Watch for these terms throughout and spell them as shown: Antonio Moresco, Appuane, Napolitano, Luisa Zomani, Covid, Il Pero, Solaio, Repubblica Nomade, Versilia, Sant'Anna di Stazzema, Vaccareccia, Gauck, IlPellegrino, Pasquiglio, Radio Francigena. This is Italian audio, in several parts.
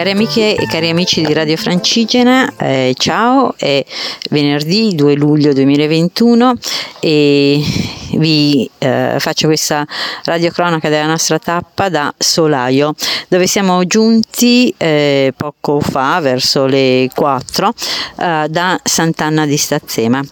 Care amiche e cari amici di Radio Francigena, ciao, è venerdì 2 luglio 2021 e vi faccio questa radiocronaca della nostra tappa da Solaio, dove siamo giunti poco fa, verso le 4, da Sant'Anna di Stazzema.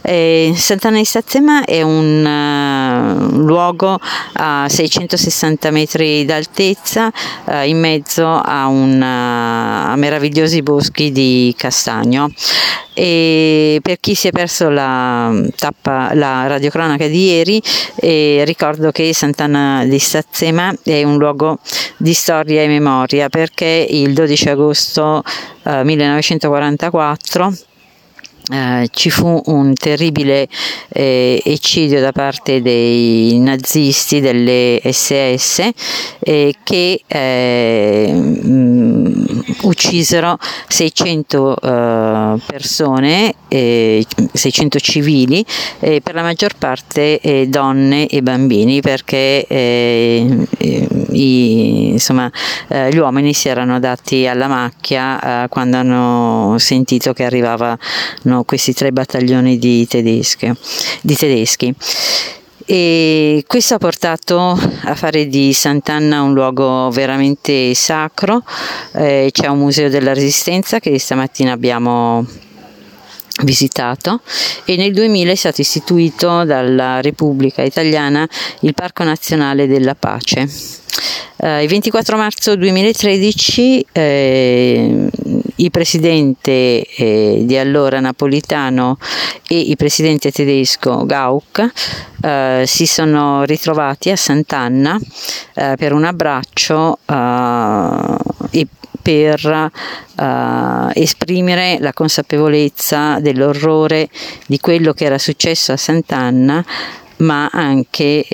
Sant'Anna di Stazzema è un luogo a 660 metri d'altezza, in mezzo a meravigliosi boschi di castagno. E per chi si è perso la radiocronaca di ieri, ricordo che Sant'Anna di Stazzema è un luogo di storia e memoria, perché il 12 agosto 1944 ci fu un terribile eccidio da parte dei nazisti, delle SS, che uccisero 600 persone, 600 civili, per la maggior parte donne e bambini, perché gli uomini si erano dati alla macchia quando hanno sentito che arrivavano questi 3 battaglioni di tedeschi. E questo ha portato a fare di Sant'Anna un luogo veramente sacro. C'è un museo della Resistenza che stamattina abbiamo visitato, e nel 2000 è stato istituito dalla Repubblica Italiana il Parco Nazionale della Pace. Il 24 marzo 2013 il presidente di allora, Napolitano, e il presidente tedesco Gauck si sono ritrovati a Sant'Anna per un abbraccio e per esprimere la consapevolezza dell'orrore di quello che era successo a Sant'Anna, ma anche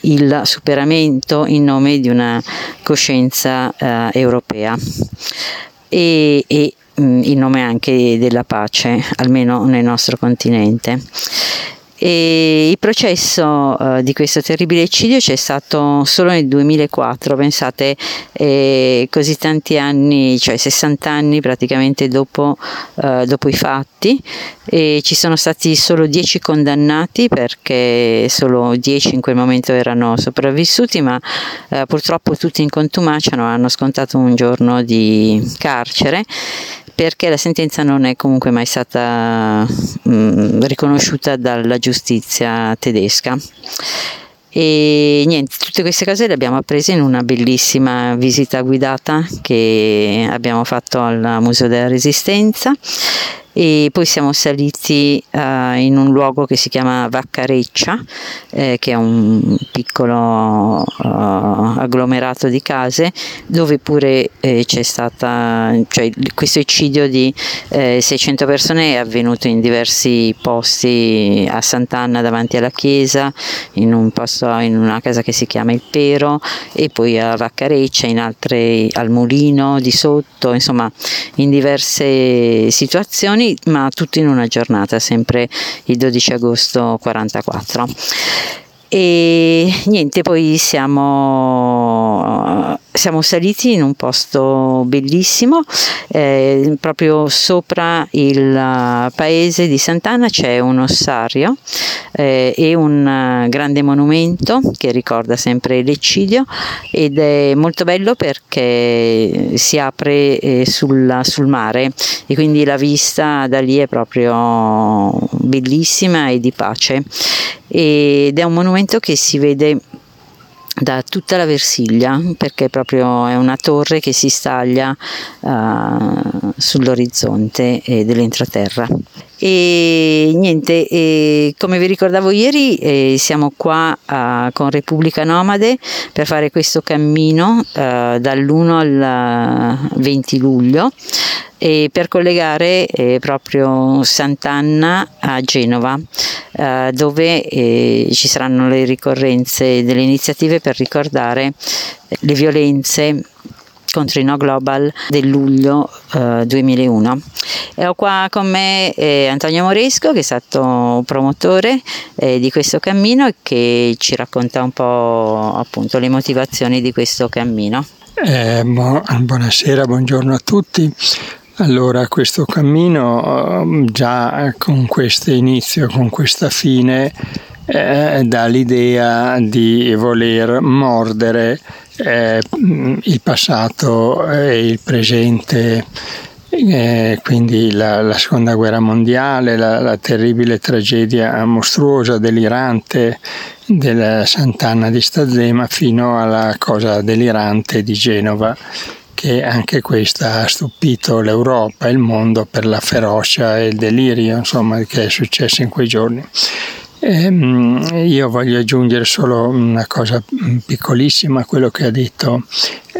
il superamento in nome di una coscienza europea e in nome anche della pace, almeno nel nostro continente. E il processo di questo terribile eccidio c'è stato solo nel 2004, pensate, così tanti anni, cioè 60 anni praticamente dopo i fatti, e ci sono stati solo 10 condannati, perché solo 10 in quel momento erano sopravvissuti, ma purtroppo tutti in contumacia hanno scontato un giorno di carcere, perché la sentenza non è comunque mai stata riconosciuta dalla giustizia tedesca. E niente, tutte queste cose le abbiamo apprese in una bellissima visita guidata che abbiamo fatto al Museo della Resistenza, e poi siamo saliti in un luogo che si chiama Vaccareccia, che è un piccolo agglomerato di case, dove pure questo eccidio di 600 persone è avvenuto in diversi posti a Sant'Anna, davanti alla chiesa, in una casa che si chiama Il Pero, e poi a Vaccareccia, in altre al mulino di sotto, insomma in diverse situazioni, ma tutto in una giornata, sempre il 12 agosto 44. E niente, poi siamo saliti in un posto bellissimo, proprio sopra il paese di Sant'Anna c'è un ossario e un grande monumento che ricorda sempre l'eccidio, ed è molto bello perché si apre sul mare, e quindi la vista da lì è proprio bellissima e di pace, ed è un monumento che si vede da tutta la Versilia, perché proprio è una torre che si staglia sull'orizzonte dell'entroterra. E niente, come vi ricordavo ieri, siamo qua con Repubblica Nomade per fare questo cammino dall'1 al 20 luglio, e per collegare proprio Sant'Anna a Genova, dove ci saranno le ricorrenze delle iniziative per ricordare le violenze contro i No Global del luglio 2001. E ho qua con me Antonio Moresco, che è stato promotore di questo cammino, e che ci racconta un po' appunto le motivazioni di questo cammino. Buonasera, buongiorno a tutti. Allora, questo cammino già con questo inizio, con questa fine, dà l'idea di voler mordere il passato e il presente, quindi la seconda guerra mondiale, la terribile tragedia mostruosa, delirante della Sant'Anna di Stazzema, fino alla cosa delirante di Genova, che anche questa ha stupito l'Europa e il mondo per la ferocia e il delirio, insomma, che è successo in quei giorni. Io voglio aggiungere solo una cosa piccolissima a quello che ha detto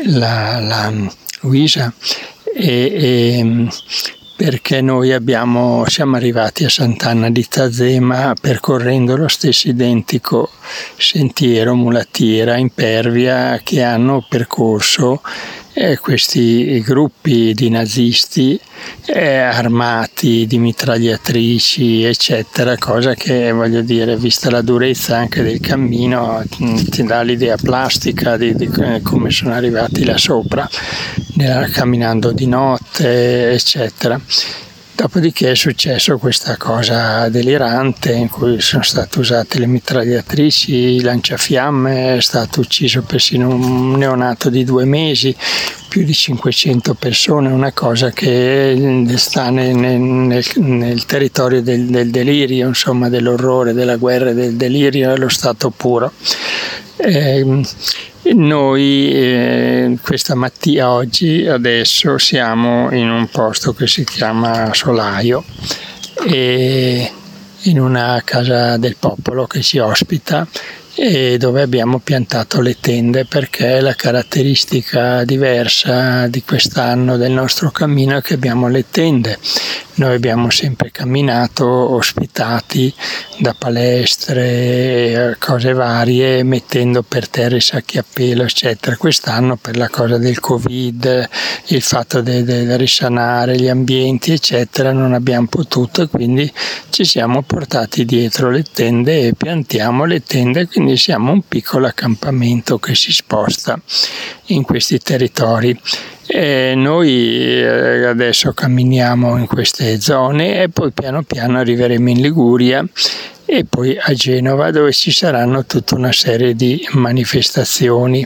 la Luisa, perché noi siamo arrivati a Sant'Anna di Stazzema percorrendo lo stesso identico sentiero mulattiera impervia che hanno percorso questi gruppi di nazisti armati di mitragliatrici eccetera, cosa che, voglio dire, vista la durezza anche del cammino, ti dà l'idea plastica di come sono arrivati là sopra, camminando di notte eccetera. Dopodiché è successo questa cosa delirante in cui sono state usate le mitragliatrici, i lanciafiamme, è stato ucciso persino un neonato di 2 mesi, più di 500 persone, una cosa che sta nel territorio del delirio, insomma, dell'orrore, della guerra, del delirio, allo stato puro. Noi questa mattina, oggi, adesso siamo in un posto che si chiama Solaio, e in una casa del popolo che ci ospita, e dove abbiamo piantato le tende, perché la caratteristica diversa di quest'anno del nostro cammino è che abbiamo le tende. Noi abbiamo sempre camminato ospitati da palestre, cose varie, mettendo per terra i sacchi a pelo eccetera. Quest'anno, per la cosa del Covid, il fatto di risanare gli ambienti eccetera, non abbiamo potuto, quindi ci siamo portati dietro le tende e piantiamo le tende, quindi siamo un piccolo accampamento che si sposta in questi territori. E noi adesso camminiamo in queste zone e poi piano piano arriveremo in Liguria e poi a Genova, dove ci saranno tutta una serie di manifestazioni.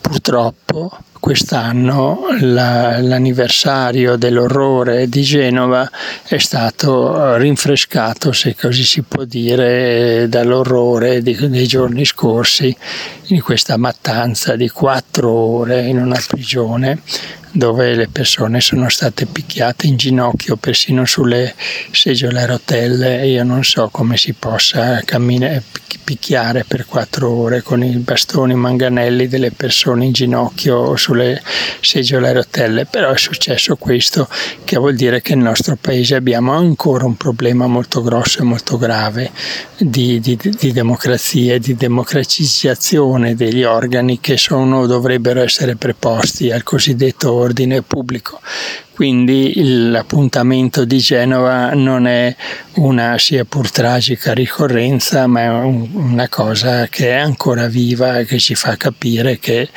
Purtroppo quest'anno l'anniversario dell'orrore di Genova è stato rinfrescato, se così si può dire, dall'orrore dei giorni scorsi, di questa mattanza di 4 ore in una prigione, dove le persone sono state picchiate in ginocchio, persino sulle seggiole a rotelle. Io non so come si possa picchiare per 4 ore con i bastoni, i manganelli delle persone in ginocchio o sulle seggiole a rotelle, però è successo questo, che vuol dire che nel nostro paese abbiamo ancora un problema molto grosso e molto grave di democrazia e di democratizzazione degli organi che dovrebbero essere preposti al cosiddetto ordine pubblico. Quindi l'appuntamento di Genova non è una, sia pur tragica, ricorrenza, ma è una cosa che è ancora viva e che ci fa capire che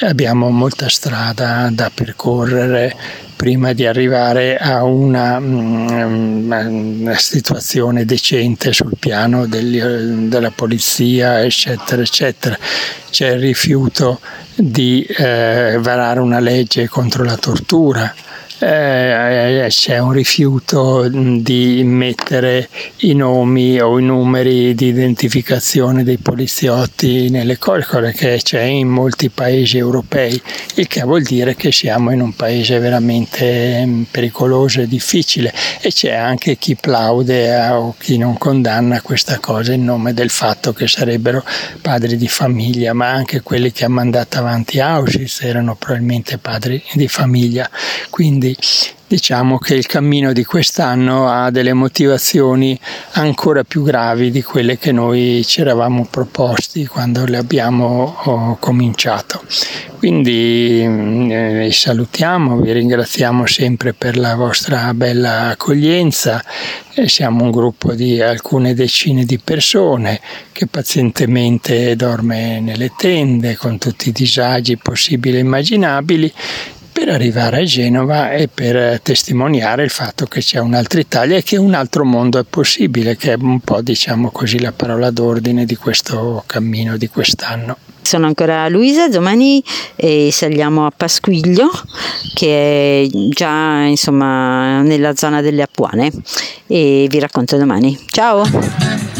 abbiamo molta strada da percorrere prima di arrivare a una situazione decente sul piano della polizia eccetera eccetera. C'è il rifiuto di varare una legge contro la tortura, c'è un rifiuto di mettere i nomi o i numeri di identificazione dei poliziotti nelle calcole, che c'è in molti paesi europei, il che vuol dire che siamo in un paese veramente pericoloso e difficile. E c'è anche chi plaude o chi non condanna questa cosa in nome del fatto che sarebbero padri di famiglia, ma anche quelli che hanno mandato avanti Auschwitz erano probabilmente padri di famiglia. Quindi diciamo che il cammino di quest'anno ha delle motivazioni ancora più gravi di quelle che noi ci eravamo proposti quando le abbiamo cominciato. Quindi vi salutiamo, vi ringraziamo sempre per la vostra bella accoglienza. Siamo un gruppo di alcune decine di persone che pazientemente dorme nelle tende con tutti i disagi possibili e immaginabili per arrivare a Genova e per testimoniare il fatto che c'è un'altra Italia e che un altro mondo è possibile, che è un po', diciamo così, la parola d'ordine di questo cammino di quest'anno. Sono ancora Luisa Zomani e saliamo a Pasquiglio, che è già insomma nella zona delle Appuane, e vi racconto domani. Ciao!